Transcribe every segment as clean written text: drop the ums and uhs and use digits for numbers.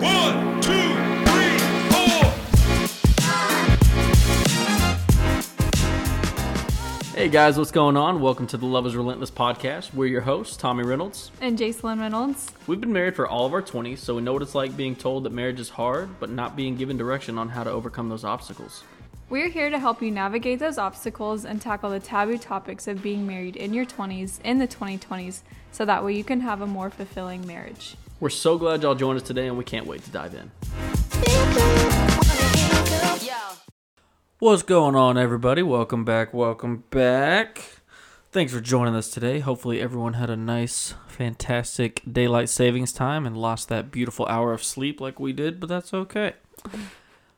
1, 2, 3, 4. Hey guys, what's going on? Welcome to the Love is Relentless podcast. We're your hosts, Tommy Reynolds. And Jacelyn Reynolds. We've been married for all of our 20s, so we know what it's like being told that marriage is hard, but not being given direction on how to overcome those obstacles. We're here to help you navigate those obstacles and tackle the taboo topics of being married in your 20s, in the 2020s, so that way you can have a more fulfilling marriage. We're so glad y'all joined us today, and we can't wait to dive in. What's going on, everybody? Welcome back. Thanks for joining us today. Hopefully everyone had a nice, fantastic daylight savings time and lost that beautiful hour of sleep like we did, but that's okay.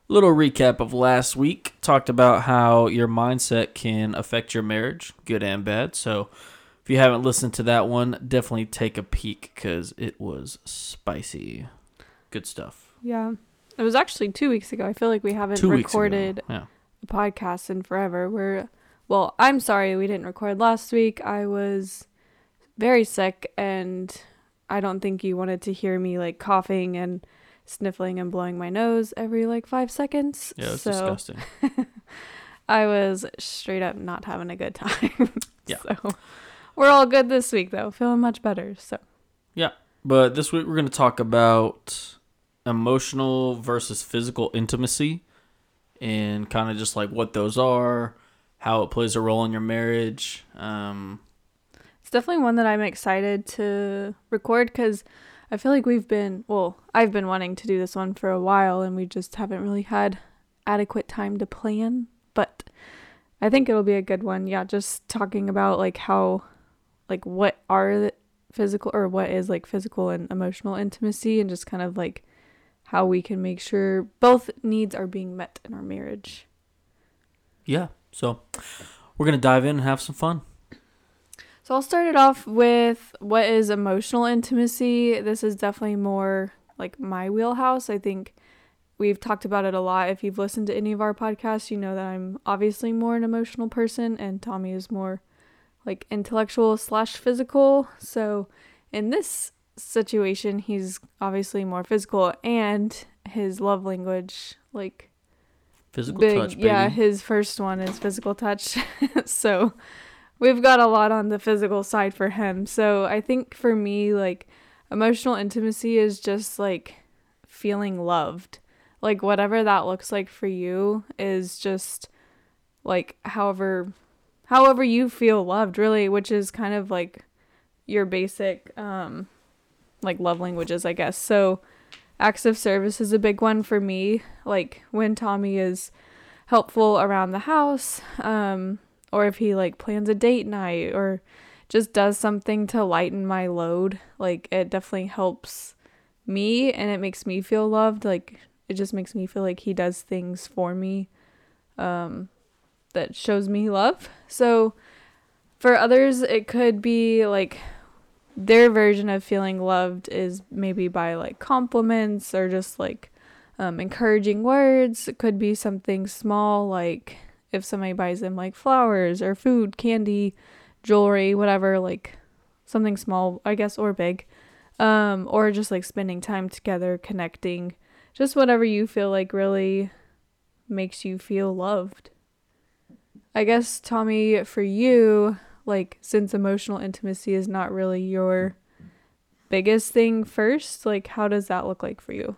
Little recap of last week. Talked about how your mindset can affect your marriage, good and bad. So if you haven't listened to that one, definitely take a peek because it was spicy. Good stuff. Yeah. It was actually 2 weeks ago. I feel like we haven't recorded a podcast in forever. I'm sorry we didn't record last week. I was very sick and I don't think you wanted to hear me like coughing and sniffling and blowing my nose every 5 seconds. Yeah, it's disgusting. I was straight up not having a good time. Yeah. So we're all good this week though. Feeling much better. So yeah. But this week we're going to talk about emotional versus physical intimacy and kind of just what those are, how it plays a role in your marriage. It's definitely one that I'm excited to record because I feel like I've been wanting to do this one for a while and we just haven't really had adequate time to plan, but I think it'll be a good one. Yeah, just talking about what is physical and emotional intimacy and just kind of how we can make sure both needs are being met in our marriage. Yeah, so we're going to dive in and have some fun. So I'll start it off with what is emotional intimacy. This is definitely more my wheelhouse. I think we've talked about it a lot. If you've listened to any of our podcasts, you know that I'm obviously more an emotional person and Tommy is more intellectual / physical. So in this situation, he's obviously more physical and his love language, physical touch, baby. Yeah, his first one is physical touch. So we've got a lot on the physical side for him. So I think for me, emotional intimacy is just feeling loved. Whatever that looks like for you is just however you feel loved really, which is kind of your basic love languages, I guess. So acts of service is a big one for me. When Tommy is helpful around the house, or if he plans a date night or just does something to lighten my load, it definitely helps me and it makes me feel loved. It just makes me feel he does things for me that shows me love. So for others, it could be their version of feeling loved is maybe by compliments or just encouraging words. It could be something small if somebody buys them flowers or food, candy, jewelry, whatever, something small, I guess, or big, or just spending time together, connecting, just whatever you feel really makes you feel loved. I guess, Tommy, for you, since emotional intimacy is not really your biggest thing first, how does that look like for you?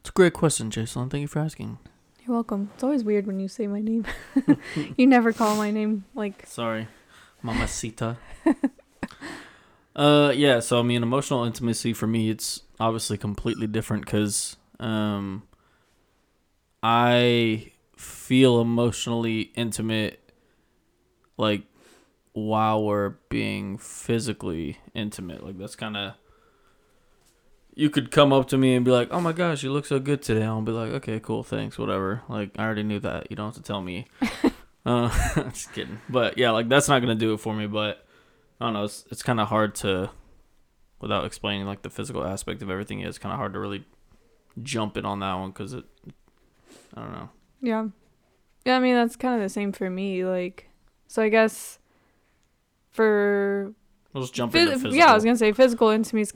It's a great question, Jacelyn. Thank you for asking. You're welcome. It's always weird when you say my name. You never call my name Sorry, Mamacita. Yeah, so I mean, emotional intimacy for me, it's obviously completely different because I feel emotionally intimate while we're being physically intimate. That's kind of... You could come up to me and be like, oh my gosh, you look so good today. I'll be like, okay, cool, thanks, whatever. I already knew that. You don't have to tell me. Just kidding. But yeah, that's not going to do it for me. But I don't know. It's kind of hard to, without explaining the physical aspect of everything, it's kind of hard to really jump in on that one because I don't know. Yeah. Yeah, I mean, that's kind of the same for me. So I guess for... We'll just jump into physical. Yeah, I was going to say physical intimacy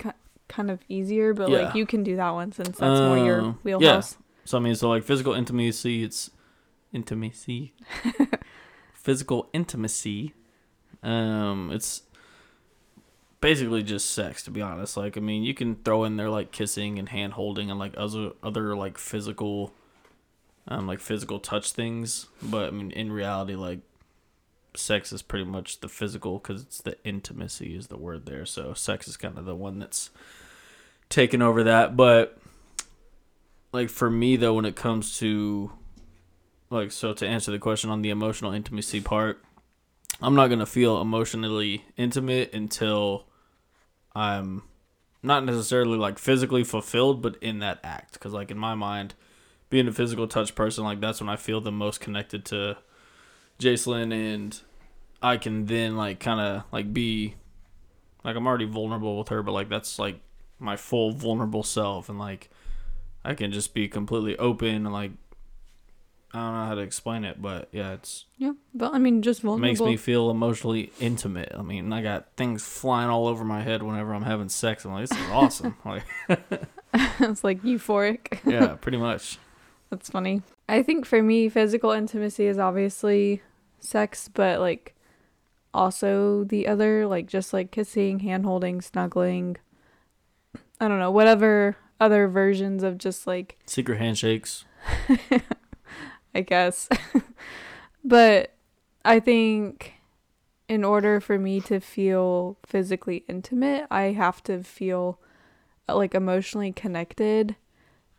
kind of easier, but like you can do that one since that's more your wheelhouse. Yeah. So I mean, so like physical intimacy, it's intimacy, physical intimacy. It's basically just sex, to be honest. Like, I mean, you can throw in there like kissing and hand holding and like other like physical, like physical touch things. But I mean, in reality, like sex is pretty much the physical, because it's the intimacy is the word there. So sex is kind of the one that's taken over that. But like for me though, when it comes to like, so to answer the question on the emotional intimacy part, I'm not gonna feel emotionally intimate until I'm not necessarily like physically fulfilled, but in that act. Because like in my mind, being a physical touch person, like that's when I feel the most connected to Jacelyn, and I can then like kind of like be like, I'm already vulnerable with her, but like that's like my full vulnerable self, and like I can just be completely open and like, I don't know how to explain it, but yeah, it's... Yeah, but I mean, just vulnerable. Makes me feel emotionally intimate. I mean, I got things flying all over my head whenever I'm having sex. I'm like, this is awesome. Like, it's like euphoric. Yeah, pretty much. That's funny. I think for me, physical intimacy is obviously sex, but like also the other, like just like kissing, hand-holding, snuggling, I don't know, whatever other versions of just like... Secret handshakes. I guess. But I think in order for me to feel physically intimate, I have to feel like emotionally connected.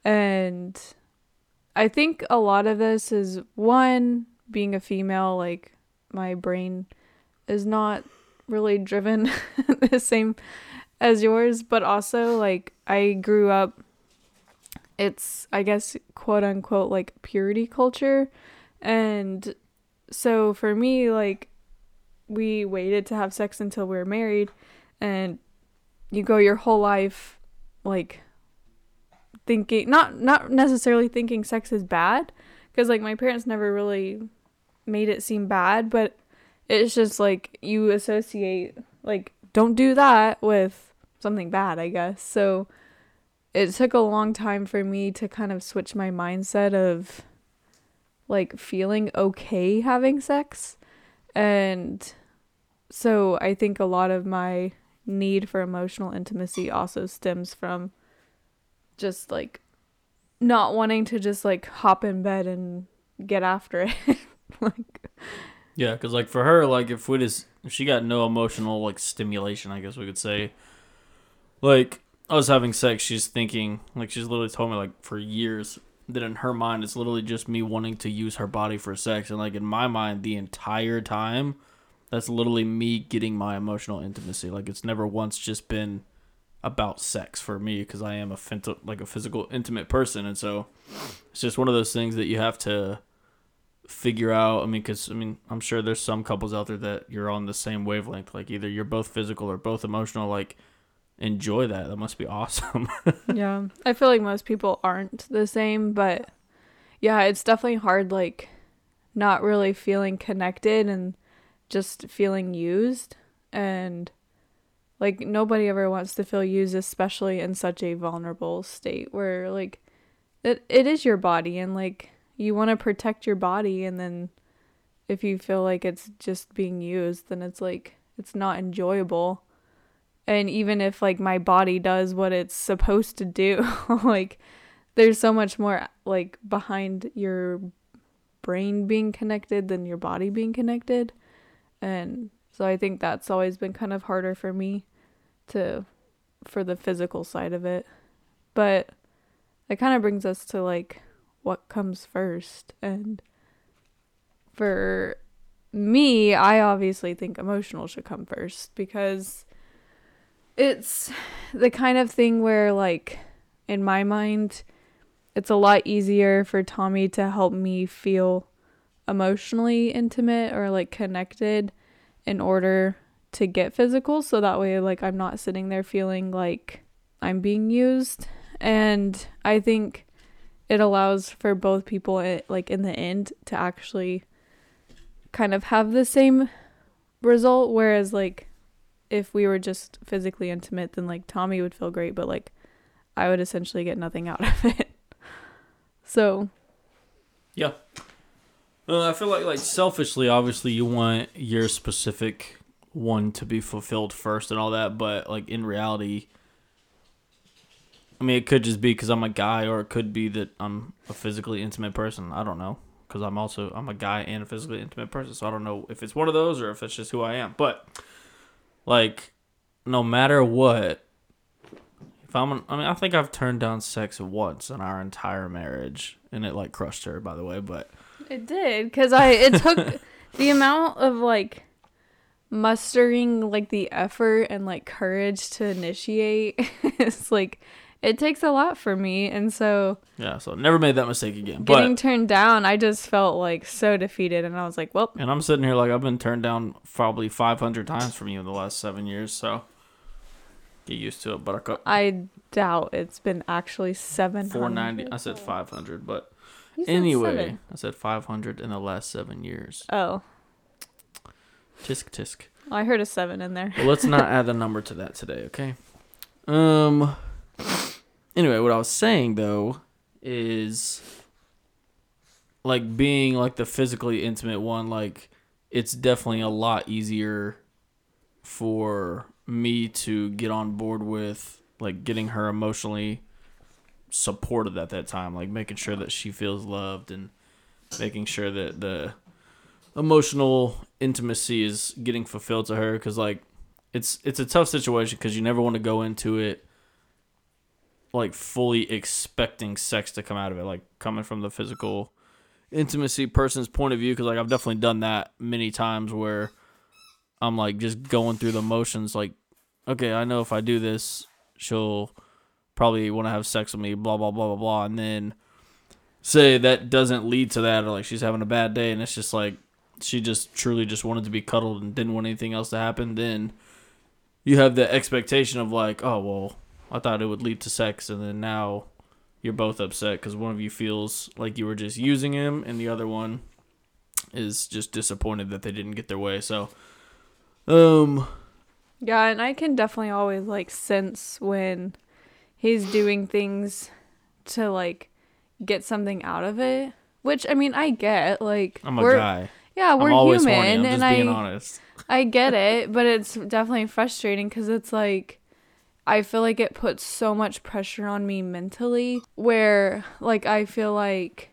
And I think a lot of this is, one, being a female, like my brain is not really driven the same as yours, but also like I grew up, it's, I guess, quote unquote, like purity culture. And so for me, like we waited to have sex until we were married, and you go your whole life like thinking, not necessarily thinking sex is bad, because like my parents never really made it seem bad, but it's just like you associate like don't do that with something bad, I guess. So it took a long time for me to kind of switch my mindset of like feeling okay having sex. And so I think a lot of my need for emotional intimacy also stems from just like not wanting to just like hop in bed and get after it. Like, yeah, because like for her, like if she got no emotional like stimulation, I guess we could say, like I was having sex, she's thinking, like she's literally told me like for years that in her mind it's literally just me wanting to use her body for sex, and like in my mind the entire time that's literally me getting my emotional intimacy. Like it's never once just been about sex for me, because I am a physical intimate person, and so it's just one of those things that you have to figure out. I mean, because I mean I'm sure there's some couples out there that you're on the same wavelength, like either you're both physical or both emotional. Like, enjoy that. That must be awesome. Yeah. I feel like most people aren't the same, but yeah, it's definitely hard, like not really feeling connected and just feeling used. And like nobody ever wants to feel used, especially in such a vulnerable state where like it is your body, and like you want to protect your body. And then if you feel like it's just being used, then it's like, it's not enjoyable. And even if like my body does what it's supposed to do, like there's so much more like behind your brain being connected than your body being connected. And so I think that's always been kind of harder for me for the physical side of it. But it kind of brings us to like what comes first. And for me, I obviously think emotional should come first, because it's the kind of thing where, like, in my mind, it's a lot easier for Tommy to help me feel emotionally intimate or, like, connected in order to get physical. So that way, like, I'm not sitting there feeling like I'm being used. And I think it allows for both people, like, in the end to actually kind of have the same result. Whereas, like, if we were just physically intimate, then like Tommy would feel great, but like I would essentially get nothing out of it. So yeah, I feel like selfishly, obviously you want your specific one to be fulfilled first and all that, but like in reality, I mean, it could just be because I'm a guy, or it could be that I'm a physically intimate person. I don't know, because I'm a guy and a physically intimate person, so I don't know if it's one of those or if it's just who I am. But like, no matter what, if I think I've turned down sex once in our entire marriage, and it like crushed her, by the way. But it did, because it took the amount of like mustering like the effort and like courage to initiate. It's like, it takes a lot for me, and so... yeah, so never made that mistake again. Getting turned down, I just felt, like, so defeated, and I was like, well... and I'm sitting here like, I've been turned down probably 500 times from you in the last 7 years, so... get used to it, buttercup. I doubt it's been actually 700. 490. I said 500, but... anyway, seven. I said 500 in the last 7 years. Oh. Tisk, tisk. Well, I heard a 7 in there. Well, let's not add a number to that today, okay? Anyway, what I was saying, though, is, like, being, like, the physically intimate one, like, it's definitely a lot easier for me to get on board with, like, getting her emotionally supported at that time. Like, making sure that she feels loved and making sure that the emotional intimacy is getting fulfilled to her. Because, like, it's a tough situation because you never want to go into it like fully expecting sex to come out of it, like coming from the physical intimacy person's point of view. Cause like I've definitely done that many times where I'm like just going through the motions. Like, okay, I know if I do this, she'll probably want to have sex with me, blah, blah, blah, blah, blah. And then say that doesn't lead to that, or like she's having a bad day. And it's just like, she just truly just wanted to be cuddled and didn't want anything else to happen. Then you have the expectation of like, oh, well, I thought it would lead to sex, and then now you're both upset because one of you feels like you were just using him, and the other one is just disappointed that they didn't get their way. So, yeah, and I can definitely always like sense when he's doing things to like get something out of it. Which I mean, I get, like, I'm a guy. Yeah, we're human, horny. I'm just being honest. I get it, but it's definitely frustrating because it's like, I feel like it puts so much pressure on me mentally where, like, I feel like,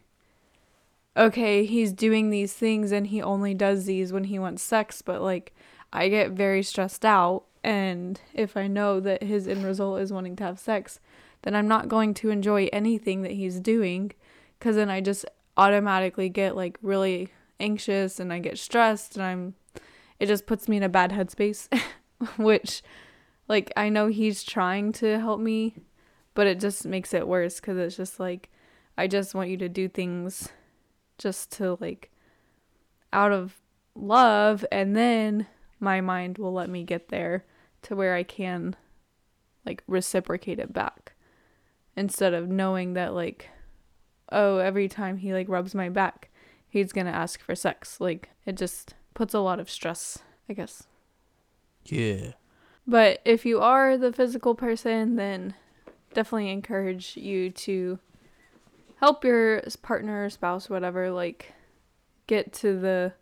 okay, he's doing these things and he only does these when he wants sex, but, like, I get very stressed out, and if I know that his end result is wanting to have sex, then I'm not going to enjoy anything that he's doing, because then I just automatically get, like, really anxious, and I get stressed, and it just puts me in a bad headspace, which... like, I know he's trying to help me, but it just makes it worse because it's just, like, I just want you to do things just to, like, out of love, and then my mind will let me get there to where I can, like, reciprocate it back instead of knowing that, like, oh, every time he, like, rubs my back, he's going to ask for sex. Like, it just puts a lot of stress, I guess. Yeah. But if you are the physical person, then definitely encourage you to help your partner, spouse, whatever, like, get to the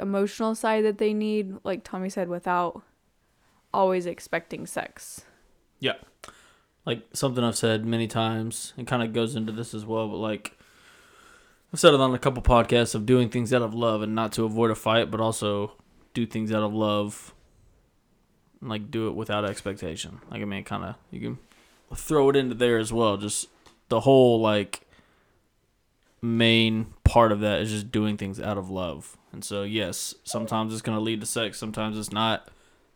emotional side that they need, like Tommy said, without always expecting sex. Yeah. Like, something I've said many times, and kind of goes into this as well, but, like, I've said it on a couple podcasts of doing things out of love and not to avoid a fight, but also do things out of love. Like, do it without expectation. Like, I mean, kind of, you can throw it into there as well. Just the whole, like, main part of that is just doing things out of love. And so, yes, sometimes it's going to lead to sex. Sometimes it's not.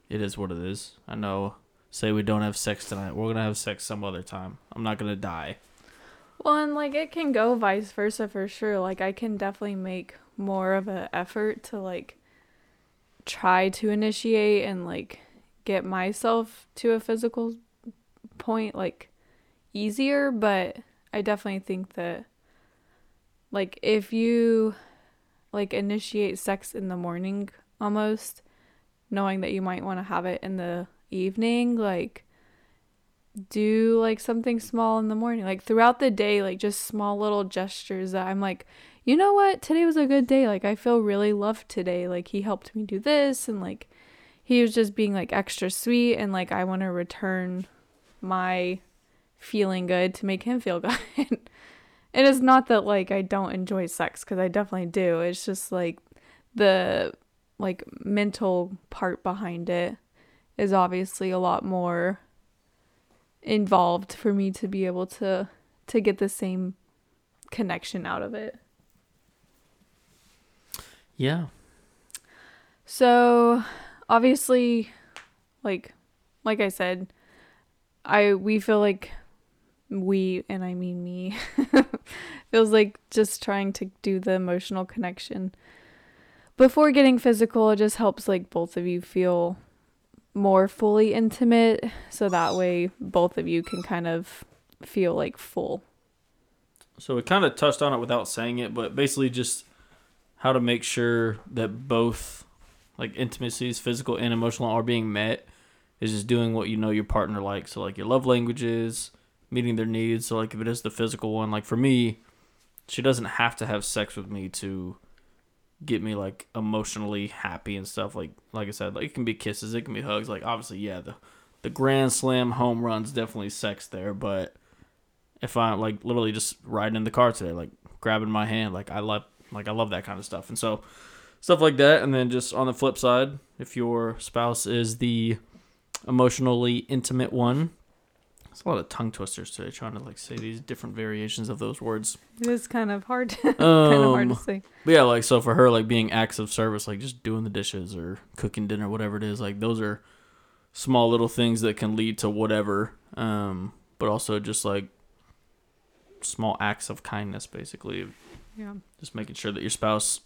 It is what it is. I know, say we don't have sex tonight. We're going to have sex some other time. I'm not going to die. Well, and, like, it can go vice versa for sure. Like, I can definitely make more of an effort to, like, try to initiate and, like, get myself to a physical point, like, easier, but I definitely think that, like, if you, like, initiate sex in the morning almost, knowing that you might want to have it in the evening, like, do, like, something small in the morning, like, throughout the day, like, just small little gestures that I'm like, you know what, today was a good day, like, I feel really loved today, like, he helped me do this, and, like, he was just being, like, extra sweet, and, like, I want to return my feeling good to make him feel good. And it's not that, like, I don't enjoy sex, because I definitely do. It's just, like, the, like, mental part behind it is obviously a lot more involved for me to be able to get the same connection out of it. Yeah. So obviously, like I said, we feel like we, and I mean me, feels like just trying to do the emotional connection before getting physical. It just helps, like, both of you feel more fully intimate, so that way both of you can kind of feel, like, full. So we kind of touched on it without saying it, but basically just how to make sure that both, like, intimacies, physical and emotional, are being met is just doing what you know your partner likes. So, like, your love languages, meeting their needs. So, like, if it is the physical one, like, for me, she doesn't have to have sex with me to get me, like, emotionally happy and stuff. Like I said, like, it can be kisses, it can be hugs. Like, obviously, yeah, the grand slam home run's definitely sex there. But if I'm, like, literally just riding in the car today, like, grabbing my hand, like, I love that kind of stuff. And so stuff like that. And then just on the flip side, if your spouse is the emotionally intimate one, it's a lot of tongue twisters today, trying to, like, say these different variations of those words. It is kind of hard to, say. But yeah, like, so for her, like, being acts of service, like, just doing the dishes or cooking dinner, whatever it is, like, those are small little things that can lead to whatever. But also just, like, small acts of kindness, basically. Yeah. Just making sure that your spouse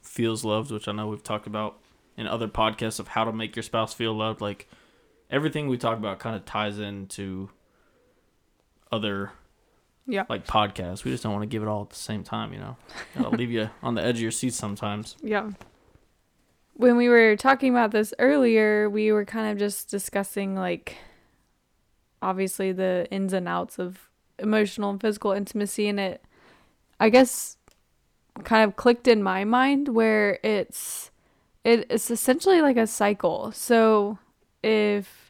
feels loved, which I know we've talked about in other podcasts of how to make your spouse feel loved. Like, everything we talk about kind of ties into other, yeah, like, podcasts. We just don't want to give it all at the same time, you know. I'll leave you on the edge of your seat sometimes. Yeah. When we were talking about this earlier, we were kind of just discussing, like, obviously the ins and outs of emotional and physical intimacy, and it, I guess, kind of clicked in my mind where it's essentially like a cycle. So if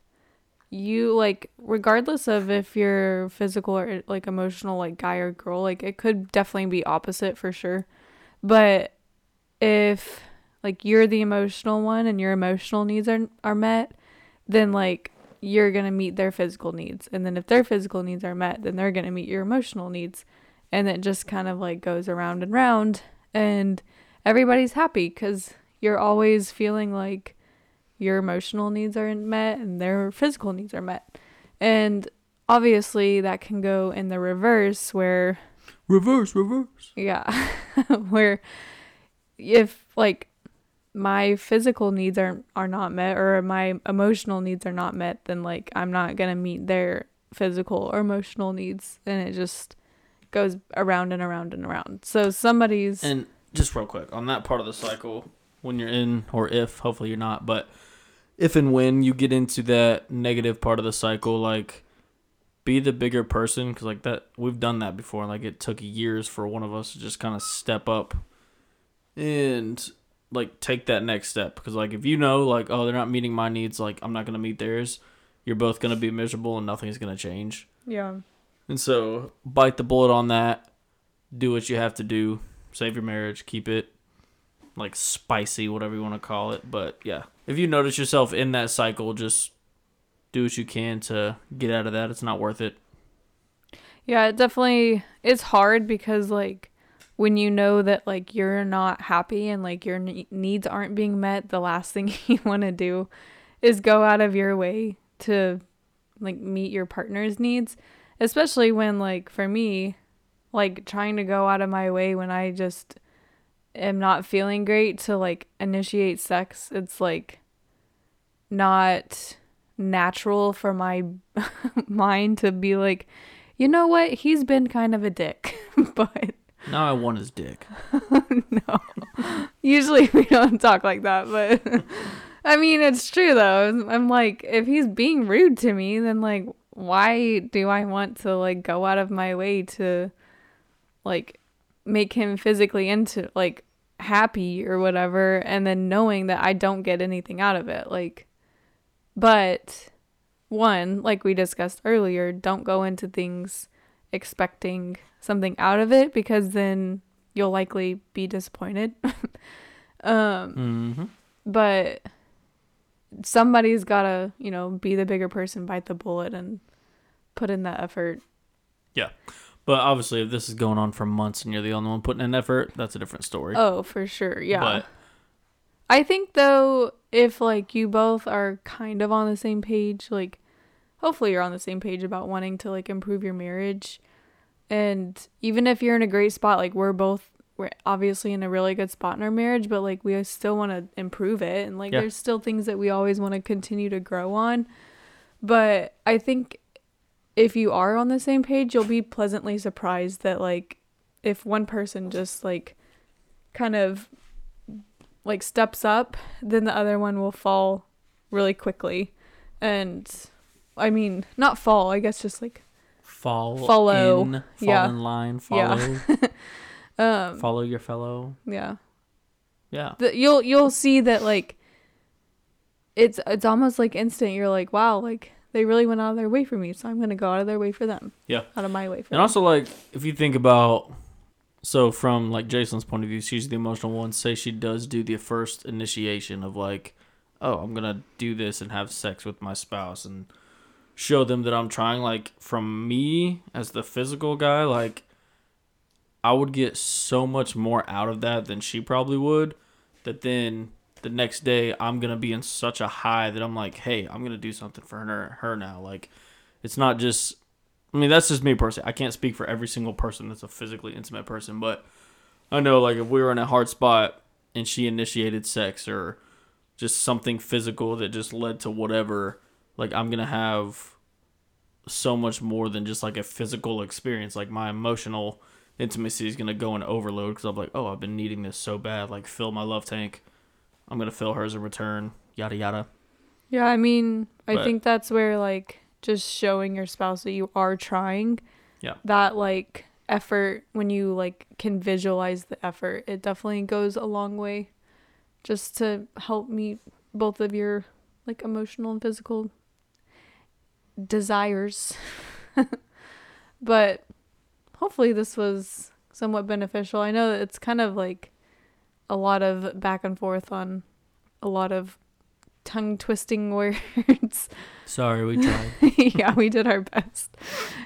you, like, regardless of if you're physical or, like, emotional, like, guy or girl, like, it could definitely be opposite for sure. But if, like, you're the emotional one and your emotional needs are met, then, like, you're going to meet their physical needs. And then if their physical needs are met, then they're going to meet your emotional needs. And it just kind of, like, goes around and round, and everybody's happy because you're always feeling like your emotional needs are met and their physical needs are met. And obviously that can go in the reverse where reverse. Yeah. Where if, like, my physical needs are not met or my emotional needs are not met, then, like, I'm not going to meet their physical or emotional needs, and it just goes around and around and around. So and just real quick on that part of the cycle, when you're in, or if, hopefully you're not, but if and when you get into that negative part of the cycle, like, be the bigger person, because, like, that, we've done that before. Like, it took years for one of us to just kind of step up and, like, take that next step. Because, like, if you know, like, oh, they're not meeting my needs, like, I'm not going to meet theirs, you're both going to be miserable and nothing's going to change. Yeah. And so bite the bullet on that. Do what you have to do. Save your marriage. Keep it, like, spicy, whatever you want to call it. But yeah, if you notice yourself in that cycle, just do what you can to get out of that. It's not worth it. Yeah, it definitely, it's hard because, like, when you know that, like, you're not happy and, like, your needs aren't being met, the last thing you want to do is go out of your way to, like, meet your partner's needs, especially when, like, for me, like, trying to go out of my way when I just am not feeling great to, like, initiate sex, it's, like, not natural for my mind to be like, you know what, he's been kind of a dick, but now I want his dick. No, usually we don't talk like that, but I mean, it's true, though. I'm like, if he's being rude to me, then, like, why do I want to, like, go out of my way to, like, make him physically into, like, happy or whatever, and then knowing that I don't get anything out of it? Like, but one, like we discussed earlier, don't go into things expecting something out of it, because then you'll likely be disappointed. But somebody's gotta, you know, be the bigger person, bite the bullet, and put in that effort. Yeah. But obviously, if this is going on for months and you're the only one putting in effort, that's a different story. Oh, for sure. Yeah. But I think, though, if, like, you both are kind of on the same page, like, hopefully you're on the same page about wanting to, like, improve your marriage. And even if you're in a great spot, like, we're obviously in a really good spot in our marriage, but, like, we still want to improve it. And, like, there's still things that we always want to continue to grow on. But I think if you are on the same page, you'll be pleasantly surprised that, like, if one person just, like, kind of, like, steps up, then the other one will fall really quickly. And, I mean, not fall, I guess just, like, fall in line, follow. Yeah. Follow your fellow. Yeah. Yeah. You'll see that, like, it's almost, like, instant. You're like, wow, like, they really went out of their way for me, so I'm going to go out of their way for them. Yeah. Out of my way for them. And also, like, if you think about, so from, like, Jacelyn's point of view, she's the emotional one. Say she does do the first initiation of, like, oh, I'm going to do this and have sex with my spouse and show them that I'm trying. Like, from me as the physical guy, like, I would get so much more out of that than she probably would, that then the next day I'm going to be in such a high that I'm like, hey, I'm going to do something for her now. Like, it's not just, I mean, that's just me personally. I can't speak for every single person that's a physically intimate person, but I know, like, if we were in a hard spot and she initiated sex or just something physical that just led to whatever, like, I'm going to have so much more than just, like, a physical experience. Like, my emotional intimacy is going to go in overload, because I'm like, oh, I've been needing this so bad. Like, fill my love tank. I'm going to fill hers in return, yada, yada. Yeah, I mean, I think that's where, like, just showing your spouse that you are trying. Yeah. That, like, effort, when you, like, can visualize the effort, it definitely goes a long way just to help meet both of your, like, emotional and physical desires. But hopefully this was somewhat beneficial. I know it's kind of, like, a lot of back and forth on a lot of tongue-twisting words. Sorry, we tried. Yeah, we did our best.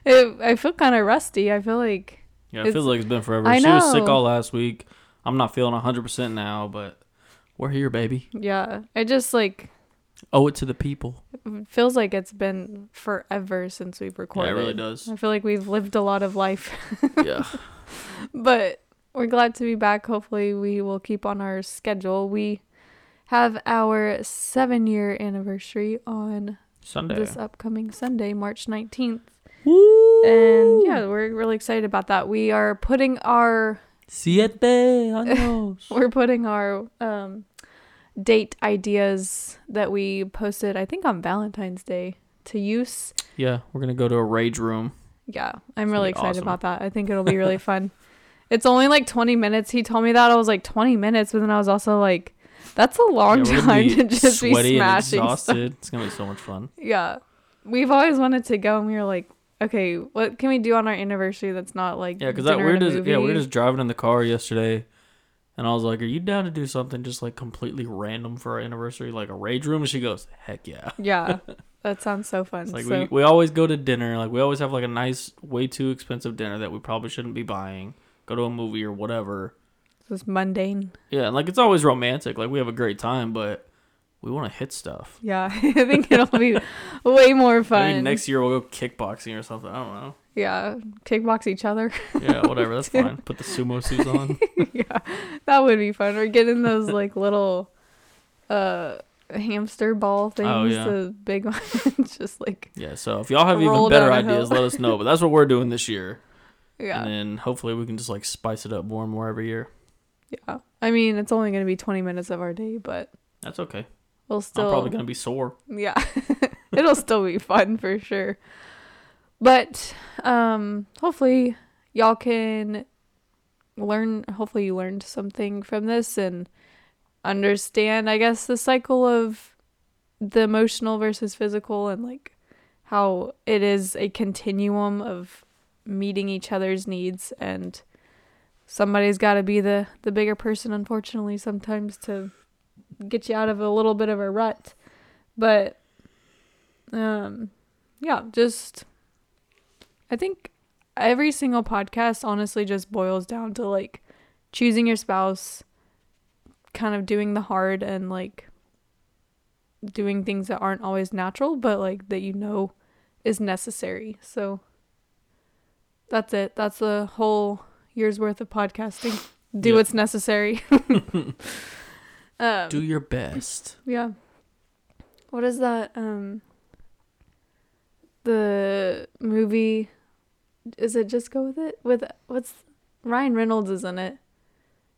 I feel kind of rusty. I feel like... Yeah, it feels like it's been forever. She was sick all last week. I'm not feeling 100% now, but we're here, baby. Yeah, I just, like... Owe it to the people. It feels like it's been forever since we've recorded. Yeah, it really does. I feel like we've lived a lot of life. Yeah. But... we're glad to be back. Hopefully we will keep on our schedule. We have our 7-year anniversary on Sunday. This upcoming Sunday, March 19th. Woo! And yeah, we're really excited about that. We are putting our... Siete años. We're putting our date ideas that we posted, I think, on Valentine's Day to use. Yeah, we're going to go to a rage room. Yeah, I'm really excited about that. I think it'll be really fun. It's only like 20 minutes. He told me that. I was like, 20 minutes? But then I was also like, that's a long time to just be smashing and exhausted. Stuff. It's going to be so much fun. Yeah. We've always wanted to go, and we were like, okay, what can we do on our anniversary that's not like dinner and a movie? Yeah, we were just driving in the car yesterday, and I was like, are you down to do something just like completely random for our anniversary, like a rage room? And she goes, heck yeah. Yeah, that sounds so fun. It's like we always go to dinner. Like, we always have like a nice, way too expensive dinner that we probably shouldn't be buying. Go to a movie or whatever. It's mundane. Yeah, like, it's always romantic. Like, we have a great time, but we want to hit stuff. Yeah, I think it'll be way more fun. Maybe next year we'll go kickboxing or something. I don't know. Yeah, kickbox each other. Yeah, whatever. That's fine. Put the sumo suits on. Yeah, that would be fun. Or get in those, like, little hamster ball things. Oh, yeah. The big ones. Just, like... Yeah, so if y'all have even better ideas, let us know. But that's what we're doing this year. Yeah. And then hopefully we can just like spice it up more and more every year. Yeah. I mean, it's only going to be 20 minutes of our day, but... That's okay. We'll still. I'm probably gonna be sore. Yeah, it'll still be fun for sure. But hopefully y'all can learn. Hopefully you learned something from this and understand, I guess, the cycle of the emotional versus physical and like how it is a continuum of meeting each other's needs, and somebody's got to be the bigger person, unfortunately, sometimes to get you out of a little bit of a rut. But yeah, just I think every single podcast honestly just boils down to like choosing your spouse, kind of doing the hard and like doing things that aren't always natural, but like that you know is necessary. So that's it. That's the whole year's worth of podcasting. Do what's necessary. Do your best. Yeah. What is that? The movie, is it Just Go With It? With what's Ryan Reynolds is in it,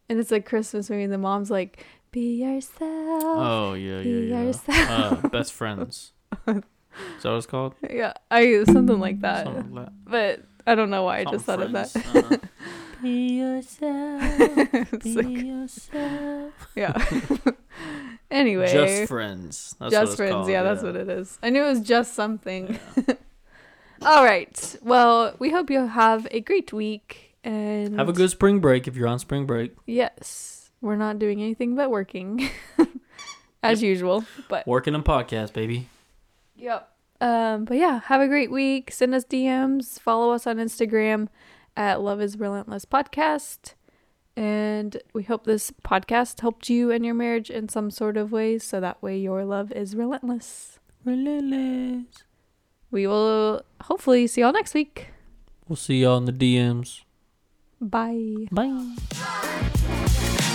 and it's a Christmas movie. And the mom's like, "Be yourself." Oh yeah, Be yourself. Best Friends. Is that what it's called? Yeah, something like that. But I don't know why I just thought of that. Be yourself. Be yourself. Yeah. Anyway. Just Friends. That's what it's called. Yeah, that's what it is. I knew it was just something. Yeah. All right. Well, we hope you have a great week and have a good spring break if you're on spring break. Yes. We're not doing anything but working as usual, but working on podcast, baby. Yep. But yeah, have a great week. Send us DMs, follow us on Instagram at Love is Relentless Podcast. And we hope this podcast helped you in your marriage in some sort of way, so that way your love is relentless. Relentless. We will hopefully see y'all next week. We'll see y'all in the DMs. Bye. Bye.